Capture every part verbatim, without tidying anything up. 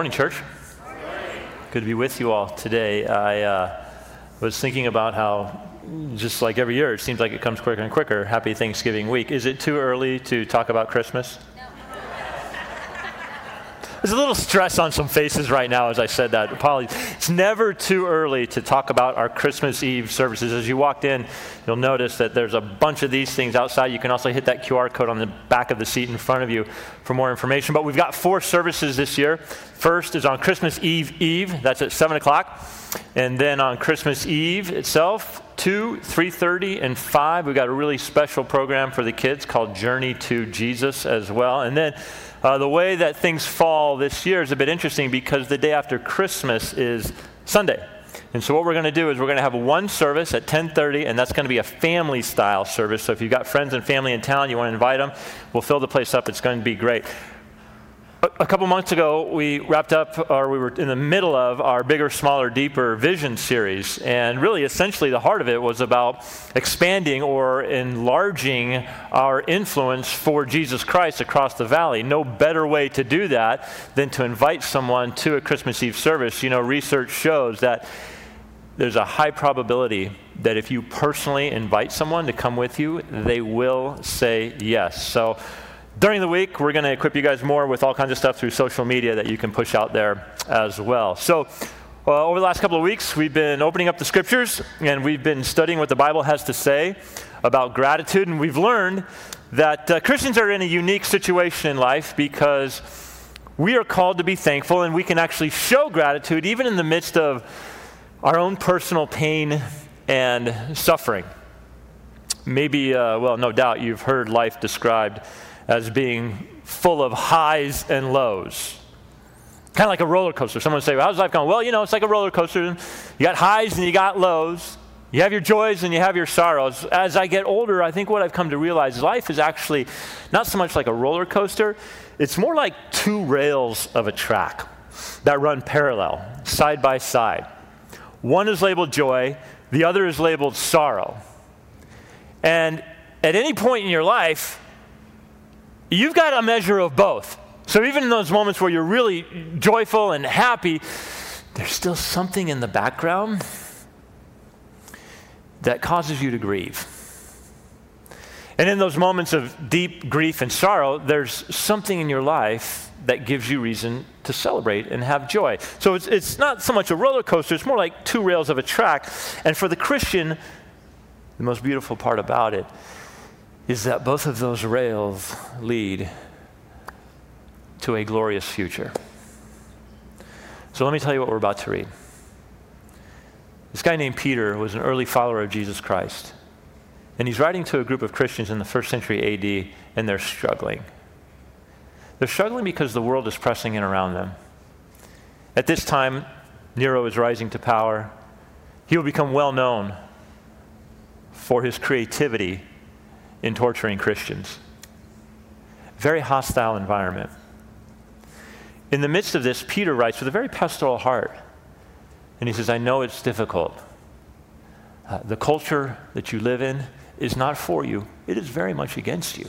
Morning, church. Morning. Good to be with you all today. I uh, was thinking about how, just like every year, it seems like it comes quicker and quicker. Happy Thanksgiving week. Is it too early to talk about Christmas? No. There's a little stress on some faces right now as I said that. Apologies. It's never too early to talk about our Christmas Eve services. As you walked in, you'll notice that there's a bunch of these things outside. You can also hit that Q R code on the back of the seat in front of you for more information. But we've got four services this year. First is on Christmas Eve Eve. That's at seven o'clock. And then on Christmas Eve itself, two, three thirty, and five. We've got a really special program for the kids called Journey to Jesus as well. And then uh, the way that things fall this year is a bit interesting because the day after Christmas is Sunday. And so what we're going to do is we're going to have one service at ten thirty, and that's going to be a family-style service. So if you've got friends and family in town, you want to invite them, we'll fill the place up. It's going to be great. A couple months ago, we wrapped up, or we were in the middle of our Bigger, Smaller, Deeper Vision series. And really, essentially, the heart of it was about expanding or enlarging our influence for Jesus Christ across the valley. No better way to do that than to invite someone to a Christmas Eve service. You know, research shows that there's a high probability that if you personally invite someone to come with you, they will say yes. So during the week, we're going to equip you guys more with all kinds of stuff through social media that you can push out there as well. So uh, over the last couple of weeks, we've been opening up the scriptures, and we've been studying what the Bible has to say about gratitude. And we've learned that uh, Christians are in a unique situation in life because we are called to be thankful, and we can actually show gratitude even in the midst of our own personal pain and suffering. Maybe, uh, well, no doubt you've heard life described as being full of highs and lows. Kind of like a roller coaster. Someone would say, well, how's life going? Well, you know, it's like a roller coaster. You got highs and you got lows. You have your joys and you have your sorrows. As I get older, I think what I've come to realize, life is actually not so much like a roller coaster. It's more like two rails of a track that run parallel, side by side. One is labeled joy. The other is labeled sorrow. And at any point in your life, you've got a measure of both. So even in those moments where you're really joyful and happy, there's still something in the background that causes you to grieve. And in those moments of deep grief and sorrow, there's something in your life that gives you reason to celebrate and have joy. So it's, it's not so much a roller coaster, it's more like two rails of a track. And for the Christian, the most beautiful part about it is that both of those rails lead to a glorious future. So let me tell you what we're about to read. This guy named Peter was an early follower of Jesus Christ, and he's writing to a group of Christians in the first century A D, and they're struggling. They're struggling because the world is pressing in around them. At this time, Nero is rising to power. He will become well known for his creativity in torturing Christians. Very hostile environment. In the midst of this, Peter writes with a very pastoral heart. And he says, I know it's difficult. Uh, the culture that you live in is not for you. It is very much against you.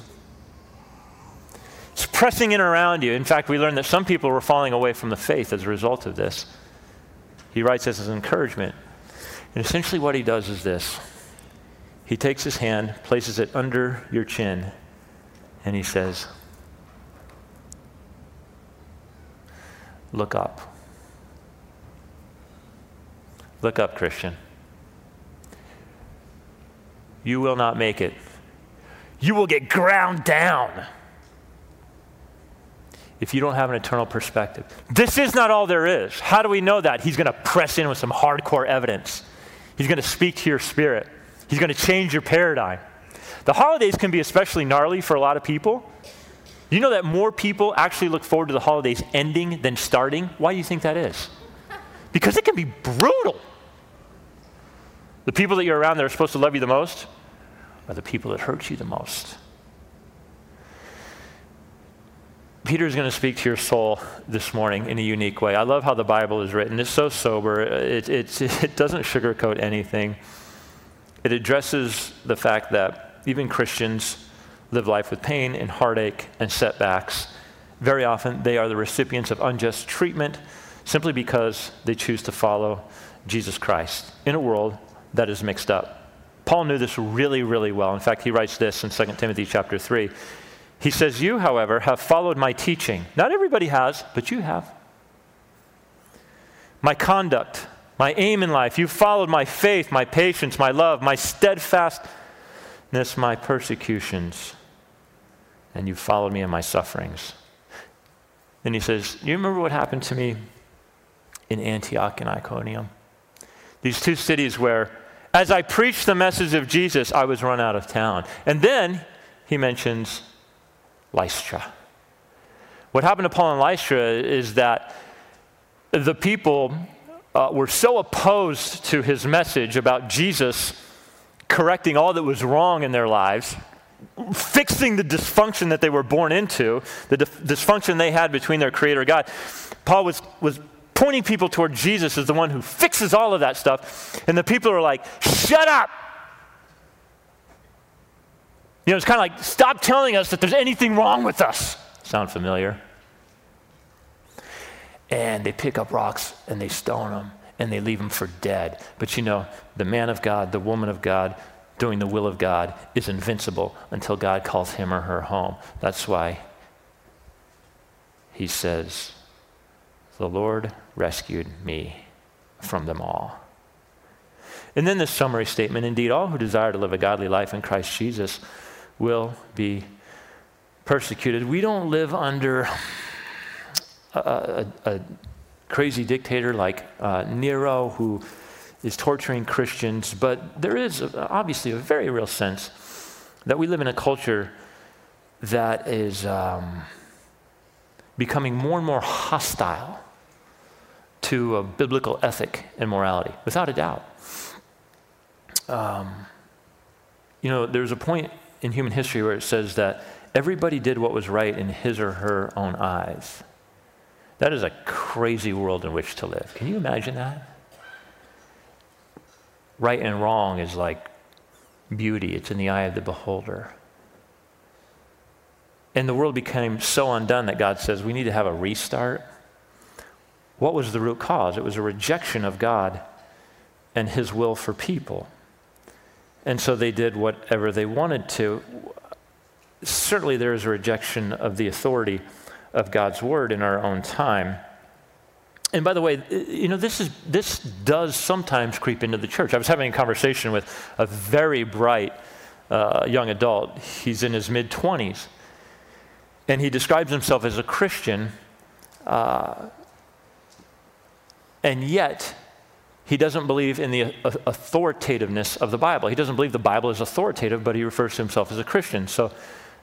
It's pressing in around you. In fact, we learned that some people were falling away from the faith as a result of this. He writes this as an encouragement. And essentially what he does is this. He takes his hand, places it under your chin, and he says, look up. Look up, Christian. You will not make it. You will get ground down if you don't have an eternal perspective. This is not all there is. How do we know that? He's going to press in with some hardcore evidence. He's going to speak to your spirit. He's going to change your paradigm. The holidays can be especially gnarly for a lot of people. You know that more people actually look forward to the holidays ending than starting? Why do you think that is? Because it can be brutal. The people that you're around that are supposed to love you the most are the people that hurt you the most. Peter is going to speak to your soul this morning in a unique way. I love how the Bible is written. It's so sober. It, it, it doesn't sugarcoat anything. It addresses the fact that even Christians live life with pain and heartache and setbacks very often they are the recipients of unjust treatment simply because they choose to follow Jesus Christ in a world that is mixed up. Paul knew this really, really well. In fact, he writes this in Second Timothy chapter three. He says, you, however, have followed my teaching. Not everybody has, but you have. My conduct, my aim in life. You followed my faith, my patience, my love, my steadfastness, my persecutions. And you followed me in my sufferings. Then he says, you remember what happened to me in Antioch and Iconium? These two cities where, as I preached the message of Jesus, I was run out of town. And then he mentions Lystra. What happened to Paul in Lystra is that the people uh, were so opposed to his message about Jesus correcting all that was wrong in their lives, fixing the dysfunction that they were born into, the dif- dysfunction they had between their Creator and God. Paul was, was pointing people toward Jesus as the one who fixes all of that stuff. And the people are like, shut up. You know, it's kind of like, stop telling us that there's anything wrong with us. Sound familiar? And they pick up rocks and they stone them and they leave them for dead. But you know, the man of God, the woman of God, doing the will of God is invincible until God calls him or her home. That's why he says, the Lord rescued me from them all. And then this summary statement, indeed, all who desire to live a godly life in Christ Jesus will be persecuted. We don't live under a, a, a crazy dictator like uh, Nero who is torturing Christians, but there is obviously a very real sense that we live in a culture that is um, becoming more and more hostile to a biblical ethic and morality, without a doubt. Um, you know, there's a point in human history where it says that everybody did what was right in his or her own eyes. That is a crazy world in which to live. Can you imagine that? Right and wrong is like beauty. It's in the eye of the beholder. And the world became so undone that God says, we need to have a restart. What was the root cause? It was a rejection of God and his will for people. And so they did whatever they wanted to. Certainly there is a rejection of the authority of God's word in our own time. And by the way, you know, this is this does sometimes creep into the church. I was having a conversation with a very bright uh, young adult. He's in his mid-twenties. And he describes himself as a Christian. Uh, and yet, he doesn't believe in the authoritativeness of the Bible. He doesn't believe the Bible is authoritative, but he refers to himself as a Christian. So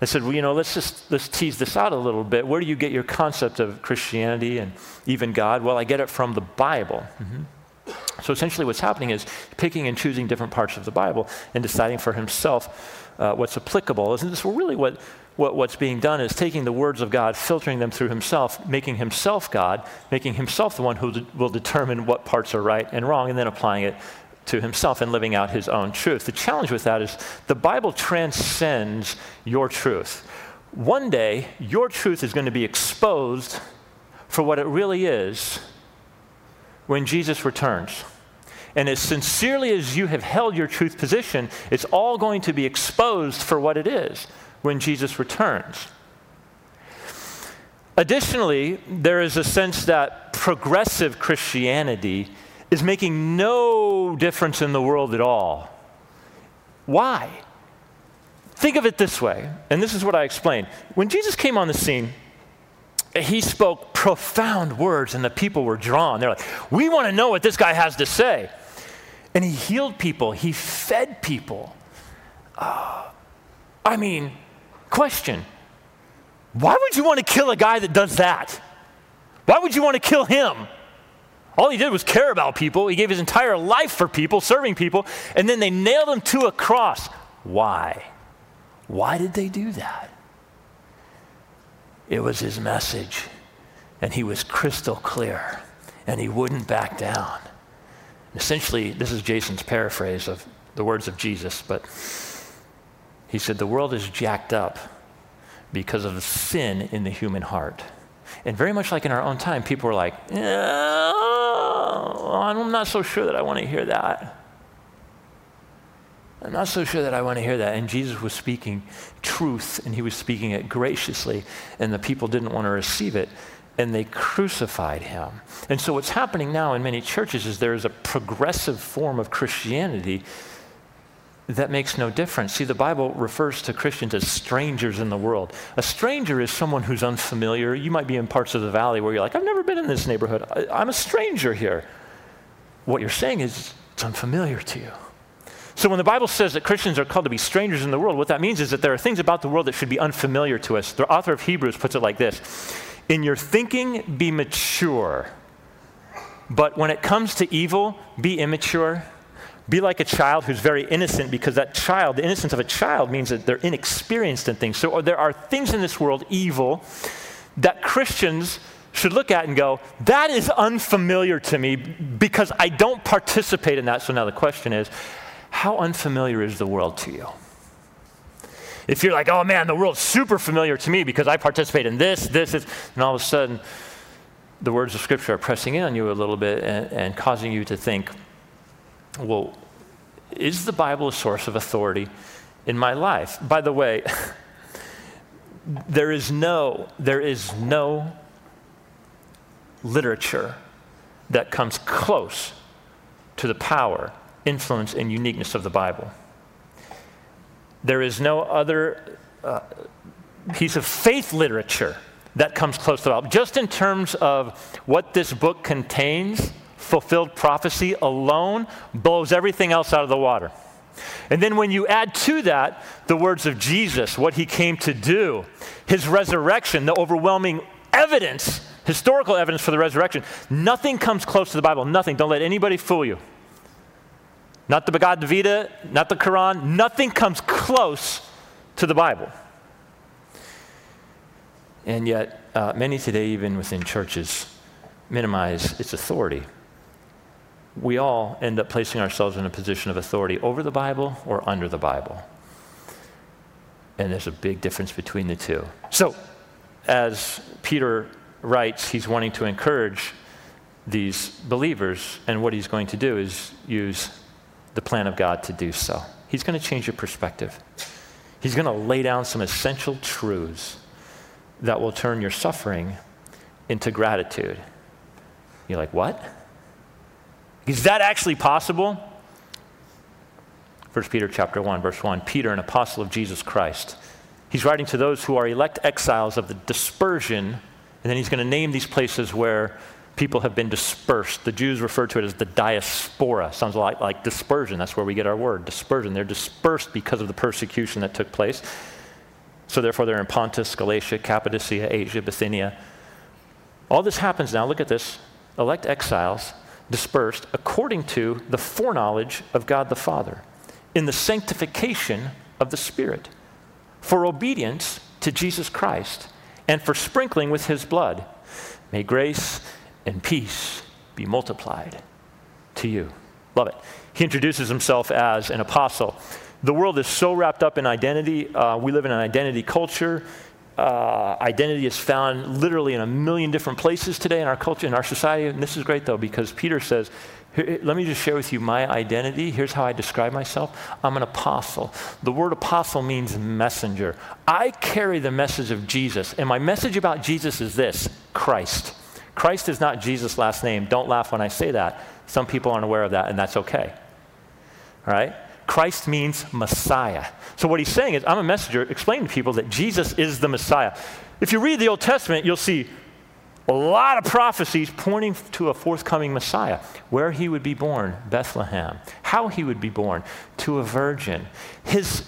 I said, well, you know, let's just let's tease this out a little bit. Where do you get your concept of Christianity and even God? Well, I get it from the Bible. Mm-hmm. So essentially what's happening is picking and choosing different parts of the Bible and deciding for himself uh, what's applicable. Isn't this really what, what what's being done is taking the words of God, filtering them through himself, making himself God, making himself the one who de- will determine what parts are right and wrong, and then applying it to himself and living out his own truth. The challenge with that is the Bible transcends your truth. One day, your truth is going to be exposed for what it really is when Jesus returns. And as sincerely as you have held your truth position, it's all going to be exposed for what it is when Jesus returns. Additionally, there is a sense that progressive Christianity is making no difference in the world at all. Why? Think of it this way, and this is what I explained. When Jesus came on the scene, he spoke profound words and the people were drawn. They're like, we want to know what this guy has to say. And he healed people, he fed people. Uh, I mean, question, why would you want to kill a guy that does that? Why would you want to kill him? All he did was care about people. He gave his entire life for people, serving people, and then they nailed him to a cross. Why? Why did they do that? It was his message, and he was crystal clear, and he wouldn't back down. Essentially, this is Jason's paraphrase of the words of Jesus, but he said, the world is jacked up because of the sin in the human heart. And very much like in our own time, people were like, oh, I'm not so sure that I want to hear that. I'm not so sure that I want to hear that. And Jesus was speaking truth, and he was speaking it graciously, and the people didn't want to receive it, and they crucified him. And so what's happening now in many churches is there is a progressive form of Christianity that makes no difference. See, the Bible refers to Christians as strangers in the world. A stranger is someone who's unfamiliar. You might be in parts of the valley where you're like, I've never been in this neighborhood. I, I'm a stranger here. What you're saying is it's unfamiliar to you. So when the Bible says that Christians are called to be strangers in the world, what that means is that there are things about the world that should be unfamiliar to us. The author of Hebrews puts it like this: in your thinking, be mature. But when it comes to evil, be immature. Be like a child who's very innocent, because that child, the innocence of a child, means that they're inexperienced in things. So there are things in this world, evil, that Christians should look at and go, that is unfamiliar to me because I don't participate in that. So now the question is, how unfamiliar is the world to you? If you're like, oh man, the world's super familiar to me because I participate in this, this, this, and all of a sudden the words of Scripture are pressing in on you a little bit and, and causing you to think, well, is the Bible a source of authority in my life? By the way, there is no, there is no literature that comes close to the power, influence, and uniqueness of the Bible. There is no other uh, piece of faith literature that comes close to the Bible. Just in terms of what this book contains, fulfilled prophecy alone blows everything else out of the water. And then when you add to that the words of Jesus, what he came to do, his resurrection, the overwhelming evidence, historical evidence for the resurrection, nothing comes close to the Bible. Nothing. Don't let anybody fool you. Not the Bhagavad Gita, not the Quran. Nothing comes close to the Bible. And yet, uh, many today, even within churches, minimize its authority. We all end up placing ourselves in a position of authority over the Bible or under the Bible. And there's a big difference between the two. So, as Peter writes, he's wanting to encourage these believers, and what he's going to do is use the plan of God to do so. He's going to change your perspective. He's going to lay down some essential truths that will turn your suffering into gratitude. You're like, what? Is that actually possible? First Peter chapter one, verse one, Peter, an apostle of Jesus Christ. He's writing to those who are elect exiles of the dispersion, and then he's going to name these places where people have been dispersed. The Jews refer to it as the diaspora. Sounds a lot like dispersion. That's where we get our word, dispersion. They're dispersed because of the persecution that took place. So therefore they're in Pontus, Galatia, Cappadocia, Asia, Bithynia. All this happens now, look at this, elect exiles, dispersed according to the foreknowledge of God the Father, in the sanctification of the Spirit, for obedience to Jesus Christ, and for sprinkling with his blood. May grace and peace be multiplied to you. Love it. He introduces himself as an apostle. The world is so wrapped up in identity. Uh, we live in an identity culture. Uh, identity is found literally in a million different places today in our culture, in our society. And this is great, though, because Peter says, let me just share with you my identity. Here's how I describe myself. I'm an apostle. The word apostle means messenger. I carry the message of Jesus. And my message about Jesus is this: Christ. Christ is not Jesus' last name. Don't laugh when I say that. Some people aren't aware of that, and that's okay. All right? Christ means Messiah. So what he's saying is, I'm a messenger explaining to people that Jesus is the Messiah. If you read the Old Testament, you'll see a lot of prophecies pointing to a forthcoming Messiah, where he would be born, Bethlehem, how he would be born, to a virgin, his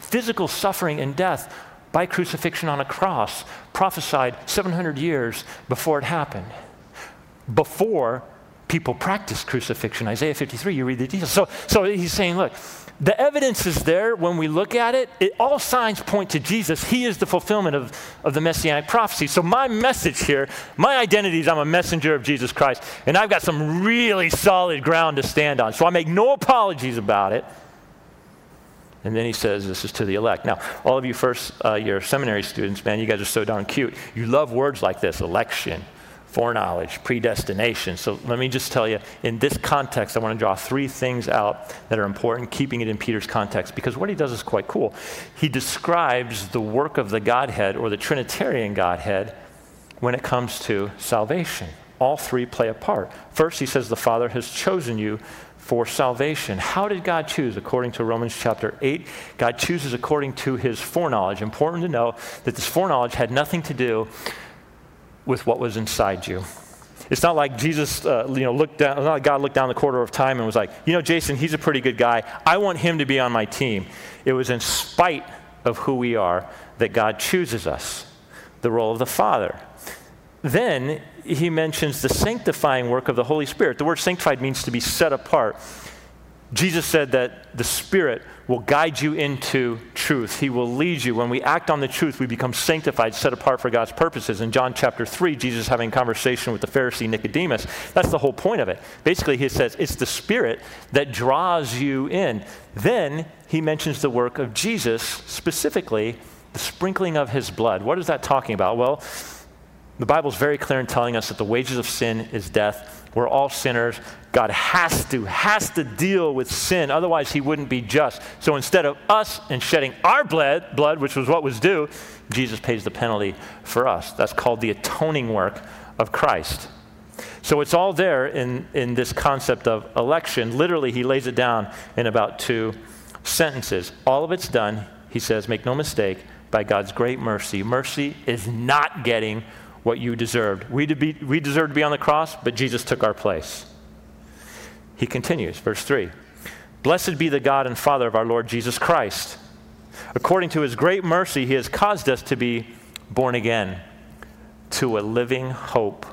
physical suffering and death by crucifixion on a cross, prophesied seven hundred years before it happened, before people practice crucifixion. Isaiah fifty-three, you read the details. So, so he's saying, look, the evidence is there. When we look at it, it all signs point to Jesus. He is the fulfillment of, of the Messianic prophecy. So my message here, my identity is I'm a messenger of Jesus Christ, and I've got some really solid ground to stand on. So I make no apologies about it. And then he says, this is to the elect. Now, all of you first uh, year seminary students, man, you guys are so darn cute. You love words like this: election, foreknowledge, predestination. So let me just tell you, in this context, I want to draw three things out that are important, keeping it in Peter's context, because what he does is quite cool. He describes the work of the Godhead, or the Trinitarian Godhead, when it comes to salvation. All three play a part. First, he says the Father has chosen you for salvation. How did God choose? According to Romans chapter eight, God chooses according to his foreknowledge. Important to know that this foreknowledge had nothing to do with what was inside you. It's not like Jesus, uh, you know, looked down, not like God looked down the corridor of time and was like, you know, Jason, he's a pretty good guy. I want him to be on my team. It was in spite of who we are that God chooses us. The role of the Father. Then he mentions the sanctifying work of the Holy Spirit. The word sanctified means to be set apart. Jesus said that the Spirit will guide you into truth. He will lead you. When we act on the truth, we become sanctified, set apart for God's purposes. In John chapter three, Jesus having a conversation with the Pharisee Nicodemus. That's the whole point of it. Basically, he says it's the Spirit that draws you in. Then he mentions the work of Jesus, specifically the sprinkling of his blood. What is that talking about? Well, the Bible's very clear in telling us that the wages of sin is death. We're all sinners. God has to, has to deal with sin. Otherwise, he wouldn't be just. So instead of us and shedding our blood, blood, which was what was due, Jesus pays the penalty for us. That's called the atoning work of Christ. So it's all there in, in this concept of election. Literally, he lays it down in about two sentences. All of it's done, he says, make no mistake, by God's great mercy. Mercy is not getting what you deserved. We, de- we deserved to be on the cross, but Jesus took our place. He continues, verse three. Blessed be the God and Father of our Lord Jesus Christ. According to his great mercy, he has caused us to be born again to a living hope.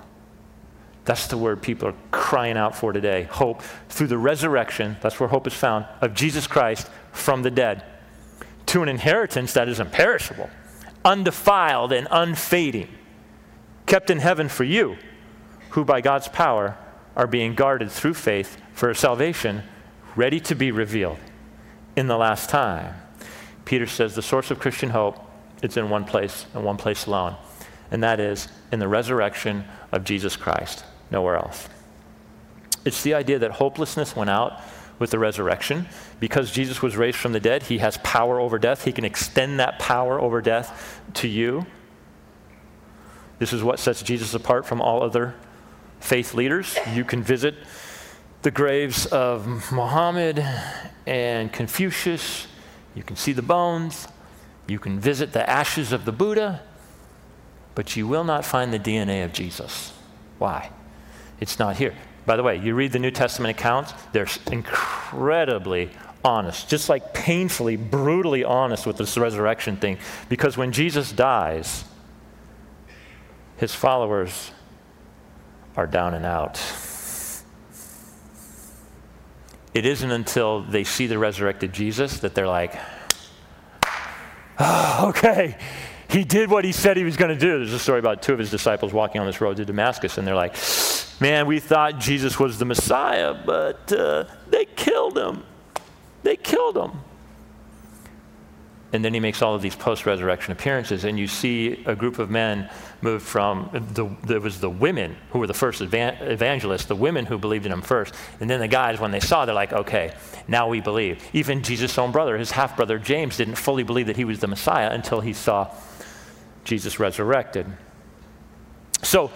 That's the word people are crying out for today. Hope through the resurrection, that's where hope is found, of Jesus Christ from the dead, to an inheritance that is imperishable, undefiled, and unfading, kept in heaven for you, who by God's power are being guarded through faith for a salvation ready to be revealed in the last time. Peter says the source of Christian hope, it's in one place and one place alone, and that is in the resurrection of Jesus Christ, nowhere else. It's the idea that hopelessness went out with the resurrection. Because Jesus was raised from the dead, he has power over death. He can extend that power over death to you. This is what sets Jesus apart from all other faith leaders. You can visit the graves of Muhammad and Confucius. You can see the bones. You can visit the ashes of the Buddha. But you will not find the D N A of Jesus. Why? It's not here. By the way, you read the New Testament accounts, they're incredibly honest, just like painfully, brutally honest with this resurrection thing. Because when Jesus dies, his followers are down and out. It isn't until they see the resurrected Jesus that they're like, oh, okay, he did what he said he was going to do. There's a story about two of his disciples walking on this road to Damascus, and they're like, man, we thought Jesus was the Messiah, but uh, they killed him. They killed him. And then he makes all of these post-resurrection appearances, and you see a group of men moved from, the, there was the women who were the first evan- evangelists, the women who believed in him first, and then the guys, when they saw, they're like, okay, now we believe. Even Jesus' own brother, his half-brother James, didn't fully believe that he was the Messiah until he saw Jesus resurrected. So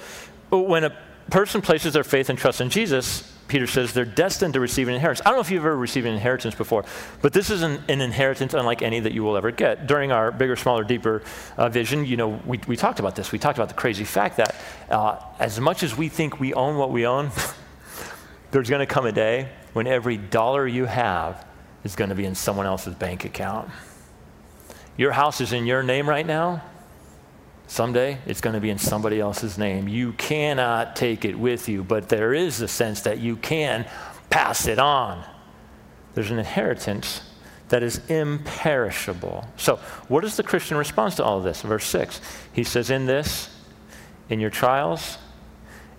when a person places their faith and trust in Jesus, Peter says they're destined to receive an inheritance. I don't know if you've ever received an inheritance before, but this is an, an inheritance unlike any that you will ever get. During our bigger, smaller, deeper uh, vision, you know, we, we talked about this. We talked about the crazy fact that uh, as much as we think we own what we own, there's going to come a day when every dollar you have is going to be in someone else's bank account. Your house is in your name right now. Someday, it's going to be in somebody else's name. You cannot take it with you, but there is a sense that you can pass it on. There's an inheritance that is imperishable. So what is the Christian response to all of this? Verse six, he says, in this, in your trials,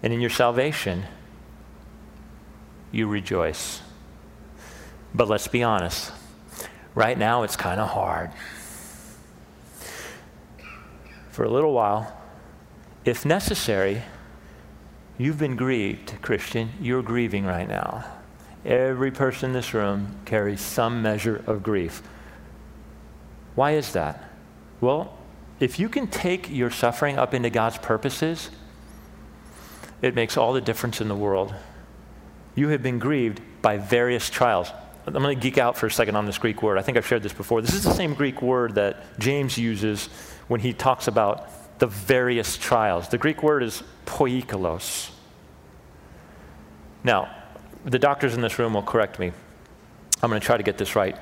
and in your salvation, you rejoice. But let's be honest. Right now, it's kind of hard. For a little while, if necessary, you've been grieved, Christian. You're grieving right now. Every person in this room carries some measure of grief. Why is that? Well, if you can take your suffering up into God's purposes, it makes all the difference in the world. You have been grieved by various trials. I'm going to geek out for a second on this Greek word. I think I've shared this before. This is the same Greek word that James uses when he talks about the various trials. The Greek word is poikilos. Now, the doctors in this room will correct me. I'm going to try to get this right.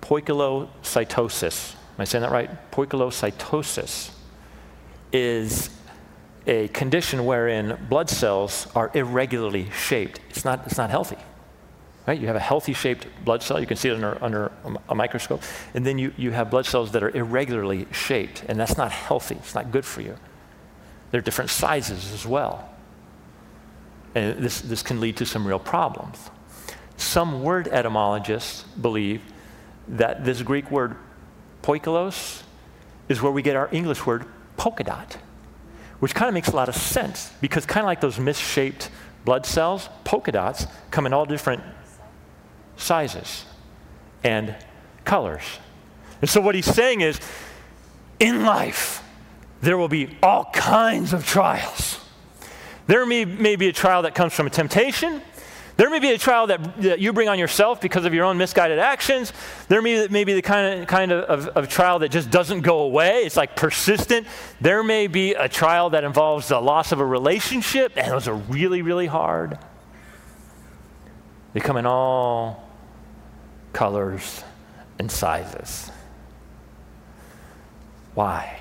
Poikilocytosis. Am I saying that right? Poikilocytosis is a condition wherein blood cells are irregularly shaped. It's not, it's not healthy, right? You have a healthy-shaped blood cell. You can see it under, under a microscope. And then you, you have blood cells that are irregularly shaped, and that's not healthy. It's not good for you. They're different sizes as well. And this, this can lead to some real problems. Some word etymologists believe that this Greek word poikilos is where we get our English word polka dot, which kind of makes a lot of sense, because kind of like those misshaped blood cells, polka dots come in all different sizes and colors. And so what he's saying is, in life, there will be all kinds of trials. There may, may be a trial that comes from a temptation. There may be a trial that, that you bring on yourself because of your own misguided actions. There may, may be the kind of, kind of, of, of trial that just doesn't go away. It's like persistent. There may be a trial that involves the loss of a relationship, and those are really, really hard. They come in all colors and sizes. Why?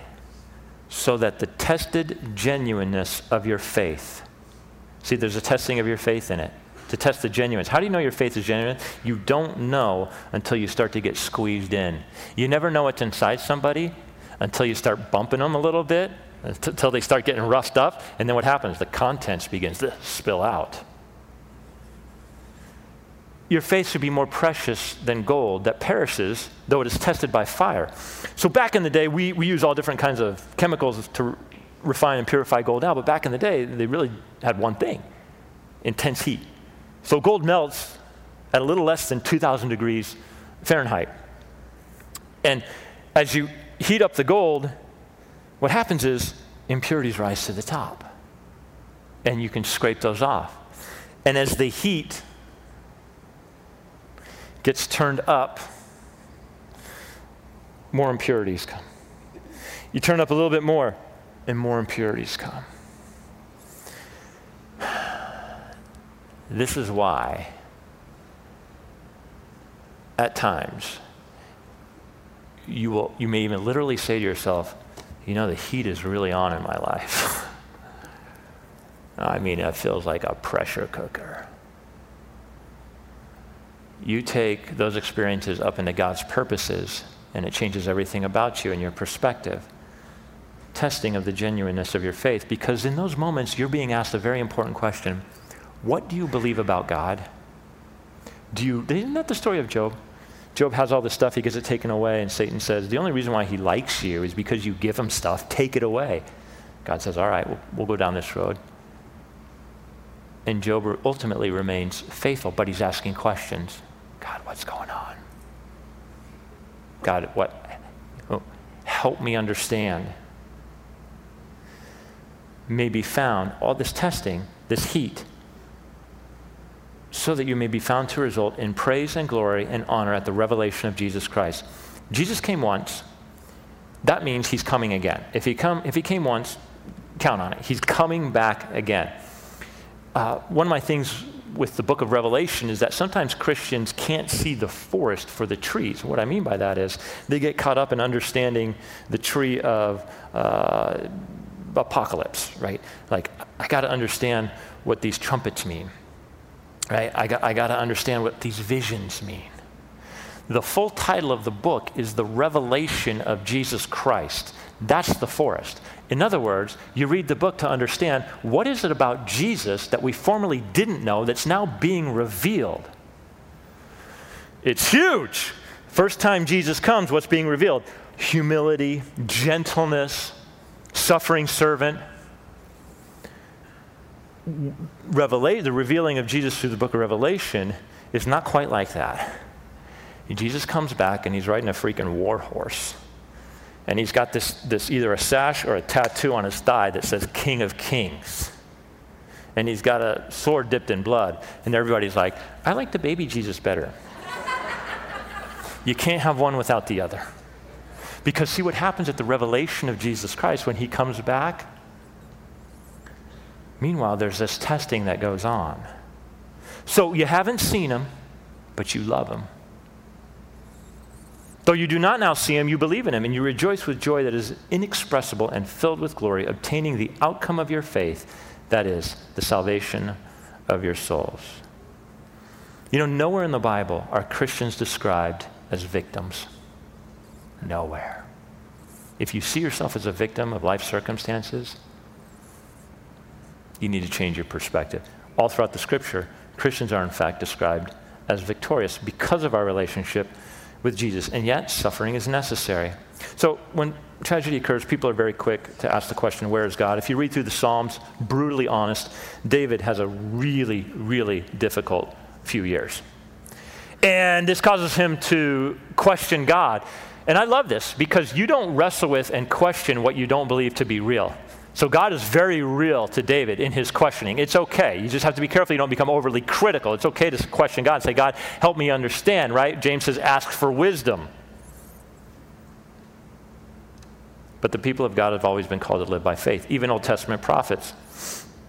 So that the tested genuineness of your faith. See, there's a testing of your faith in it. To test the genuineness. How do you know your faith is genuine? You don't know until you start to get squeezed in. You never know what's inside somebody until you start bumping them a little bit, until they start getting roughed up, and then what happens? The contents begins to spill out. Your faith should be more precious than gold that perishes, though it is tested by fire. So back in the day, we, we use all different kinds of chemicals to refine and purify gold now, but back in the day, they really had one thing: intense heat. So gold melts at a little less than two thousand degrees Fahrenheit. And as you heat up the gold, what happens is impurities rise to the top. And you can scrape those off. And as the heat gets turned up, more impurities come. You turn up a little bit more, and more impurities come. This is why, at times, you will, you may even literally say to yourself, you know, the heat is really on in my life. I mean, it feels like a pressure cooker. You take those experiences up into God's purposes, and it changes everything about you and your perspective. Testing of the genuineness of your faith, because in those moments, you're being asked a very important question. What do you believe about God? Do you, isn't that the story of Job? Job has all this stuff, he gets it taken away, and Satan says, the only reason why he likes you is because you give him stuff, take it away. God says, all right, we'll, we'll go down this road. And Job ultimately remains faithful, but he's asking questions. God, what's going on? God, what? Oh, help me understand. May be found, all this testing, this heat, so that you may be found to result in praise and glory and honor at the revelation of Jesus Christ. Jesus came once. That means he's coming again. If he come, if he came once, count on it. He's coming back again. Uh, one of my things with the book of Revelation is that sometimes Christians can't see the forest for the trees. What I mean by that is they get caught up in understanding the tree of uh, apocalypse, right? Like, I got to understand what these trumpets mean. Right? I got, I got to understand what these visions mean. The full title of the book is The Revelation of Jesus Christ. That's the forest. In other words, you read the book to understand what is it about Jesus that we formerly didn't know that's now being revealed. It's huge. First time Jesus comes, what's being revealed? Humility, gentleness, suffering servant. Revelation, the revealing of Jesus through the book of Revelation is not quite like that. Jesus comes back and he's riding a freaking war horse. And he's got this, this either a sash or a tattoo on his thigh that says King of Kings. And he's got a sword dipped in blood. And everybody's like, I like the baby Jesus better. You can't have one without the other. Because see what happens at the revelation of Jesus Christ when he comes back? Meanwhile, there's this testing that goes on. So you haven't seen him, but you love him. Though you do not now see him, you believe in him, and you rejoice with joy that is inexpressible and filled with glory, obtaining the outcome of your faith, that is, the salvation of your souls. You know, nowhere in the Bible are Christians described as victims. Nowhere. If you see yourself as a victim of life circumstances, you need to change your perspective. All throughout the Scripture, Christians are in fact described as victorious because of our relationship with Jesus, and yet suffering is necessary. So when tragedy occurs, people are very quick to ask the question, where is God? If you read through the Psalms, brutally honest, David has a really, really difficult few years. And this causes him to question God. And I love this because you don't wrestle with and question what you don't believe to be real. So God is very real to David in his questioning. It's okay. You just have to be careful you don't become overly critical. It's okay to question God and say, God, help me understand, right? James says, ask for wisdom. But the people of God have always been called to live by faith, even Old Testament prophets.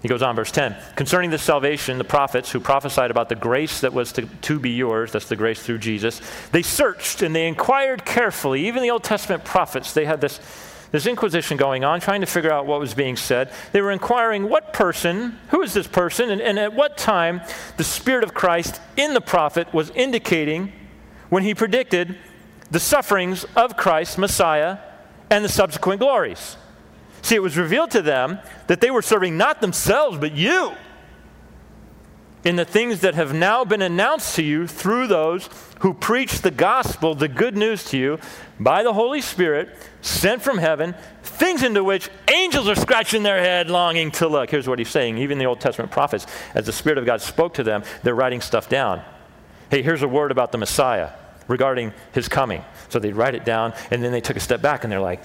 He goes on, verse ten. Concerning this salvation, the prophets who prophesied about the grace that was to, to be yours, that's the grace through Jesus, they searched and they inquired carefully. Even the Old Testament prophets, they had this There's inquisition going on, trying to figure out what was being said. They were inquiring what person, who is this person, and, and at what time the Spirit of Christ in the prophet was indicating when he predicted the sufferings of Christ, Messiah, and the subsequent glories. See, it was revealed to them that they were serving not themselves, but you in the things that have now been announced to you through those who preach the gospel, the good news to you, by the Holy Spirit, sent from heaven, things into which angels are scratching their head, longing to look. Here's what he's saying. Even the Old Testament prophets, as the Spirit of God spoke to them, they're writing stuff down. Hey, here's a word about the Messiah regarding his coming. So they'd write it down, and then they took a step back, and they're like,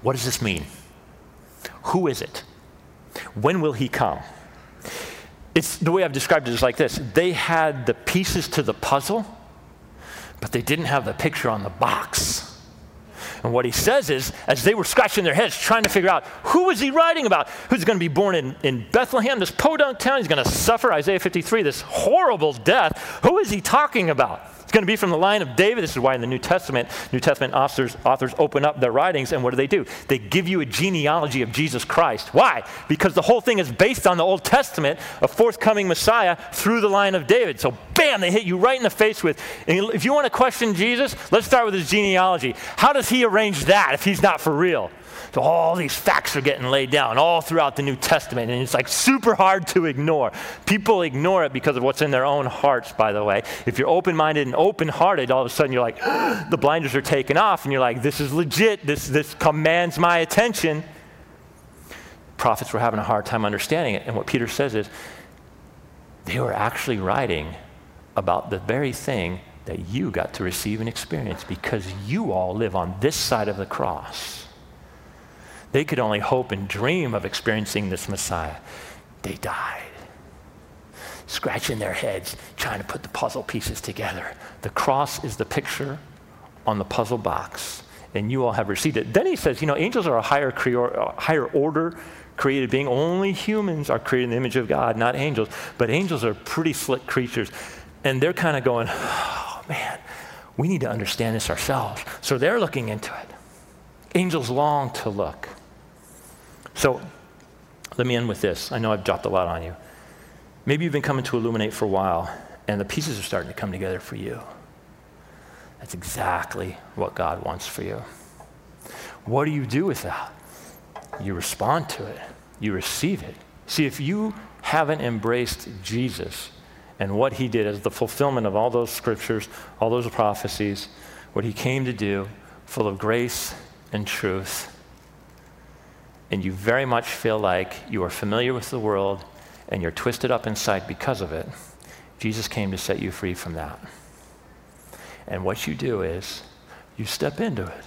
what does this mean? Who is it? When will he come? It's the way I've described it is like this. They had the pieces to the puzzle, but they didn't have the picture on the box. And what he says is, as they were scratching their heads, trying to figure out, who is he writing about? Who's going to be born in, in Bethlehem, this podunk town? He's going to suffer, Isaiah fifty-three, this horrible death. Who is he talking about? It's going to be from the line of David. This is why in the New Testament, New Testament authors, authors open up their writings, and what do they do? They give you a genealogy of Jesus Christ. Why? Because the whole thing is based on the Old Testament, a forthcoming Messiah through the line of David. So bam, they hit you right in the face with, and if you want to question Jesus, let's start with his genealogy. How does he arrange that if he's not for real? So all these facts are getting laid down all throughout the New Testament, and it's like super hard to ignore. People ignore it because of what's in their own hearts, by the way. If you're open-minded and open-hearted, all of a sudden you're like, the blinders are taken off, and you're like, this is legit. This, this commands my attention. Prophets were having a hard time understanding it, and what Peter says is they were actually writing about the very thing that you got to receive and experience because you all live on this side of the cross. They could only hope and dream of experiencing this Messiah. They died, scratching their heads, trying to put the puzzle pieces together. The cross is the picture on the puzzle box, and you all have received it. Then he says, you know, angels are a higher, creor, higher order created being. Only humans are created in the image of God, not angels. But angels are pretty slick creatures, and they're kind of going, oh, man, we need to understand this ourselves. So they're looking into it. Angels long to look. So let me end with this. I know I've dropped a lot on you. Maybe you've been coming to Illuminate for a while, and the pieces are starting to come together for you. That's exactly what God wants for you. What do you do with that? You respond to it. You receive it. See, if you haven't embraced Jesus and what he did as the fulfillment of all those scriptures, all those prophecies, what he came to do, full of grace and truth. And you very much feel like you are familiar with the world and you're twisted up inside because of it. Jesus came to set you free from that. And what you do is you step into it.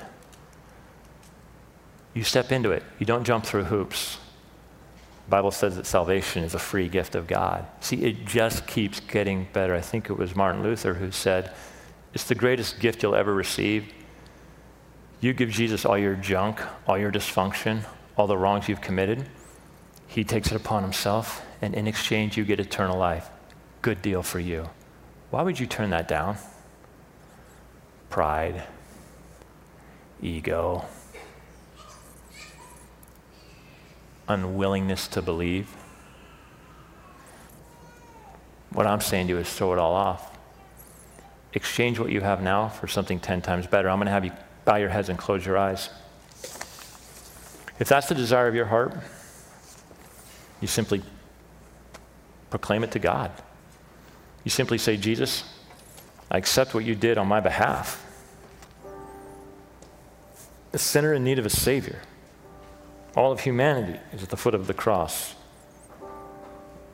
You step into it. You don't jump through hoops. The Bible says that salvation is a free gift of God. See, it just keeps getting better. I think it was Martin Luther who said, it's the greatest gift you'll ever receive. You give Jesus all your junk, all your dysfunction, all the wrongs you've committed. He takes it upon himself, and in exchange, you get eternal life. Good deal for you. Why would you turn that down? Pride, ego, unwillingness to believe. What I'm saying to you is throw it all off. Exchange what you have now for something ten times better. I'm going to have you bow your heads and close your eyes. If that's the desire of your heart, you simply proclaim it to God. You simply say, Jesus, I accept what you did on my behalf. A sinner in need of a Savior. All of humanity is at the foot of the cross.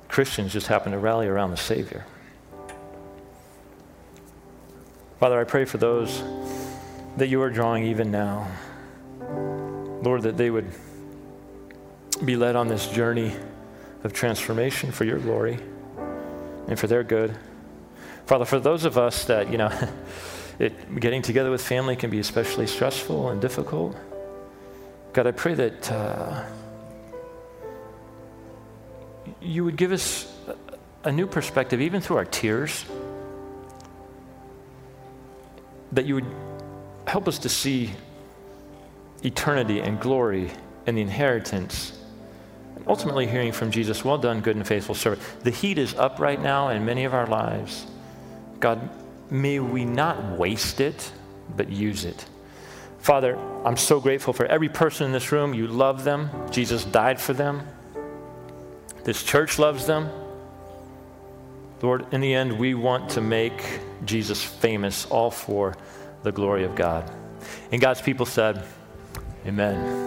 Christians just happen to rally around the Savior. Father, I pray for those that you are drawing even now. Lord, that they would be led on this journey of transformation for your glory and for their good. Father, for those of us that, you know, it, getting together with family can be especially stressful and difficult, God, I pray that uh, you would give us a new perspective, even through our tears, that you would help us to see eternity and glory and the inheritance, and ultimately hearing from Jesus, well done, good and faithful servant. The heat is up right now in many of our lives. God, may we not waste it, but use it. Father, I'm so grateful for every person in this room. You love them. Jesus died for them. This church loves them. Lord, in the end, we want to make Jesus famous, all for the glory of God. And God's people said, amen.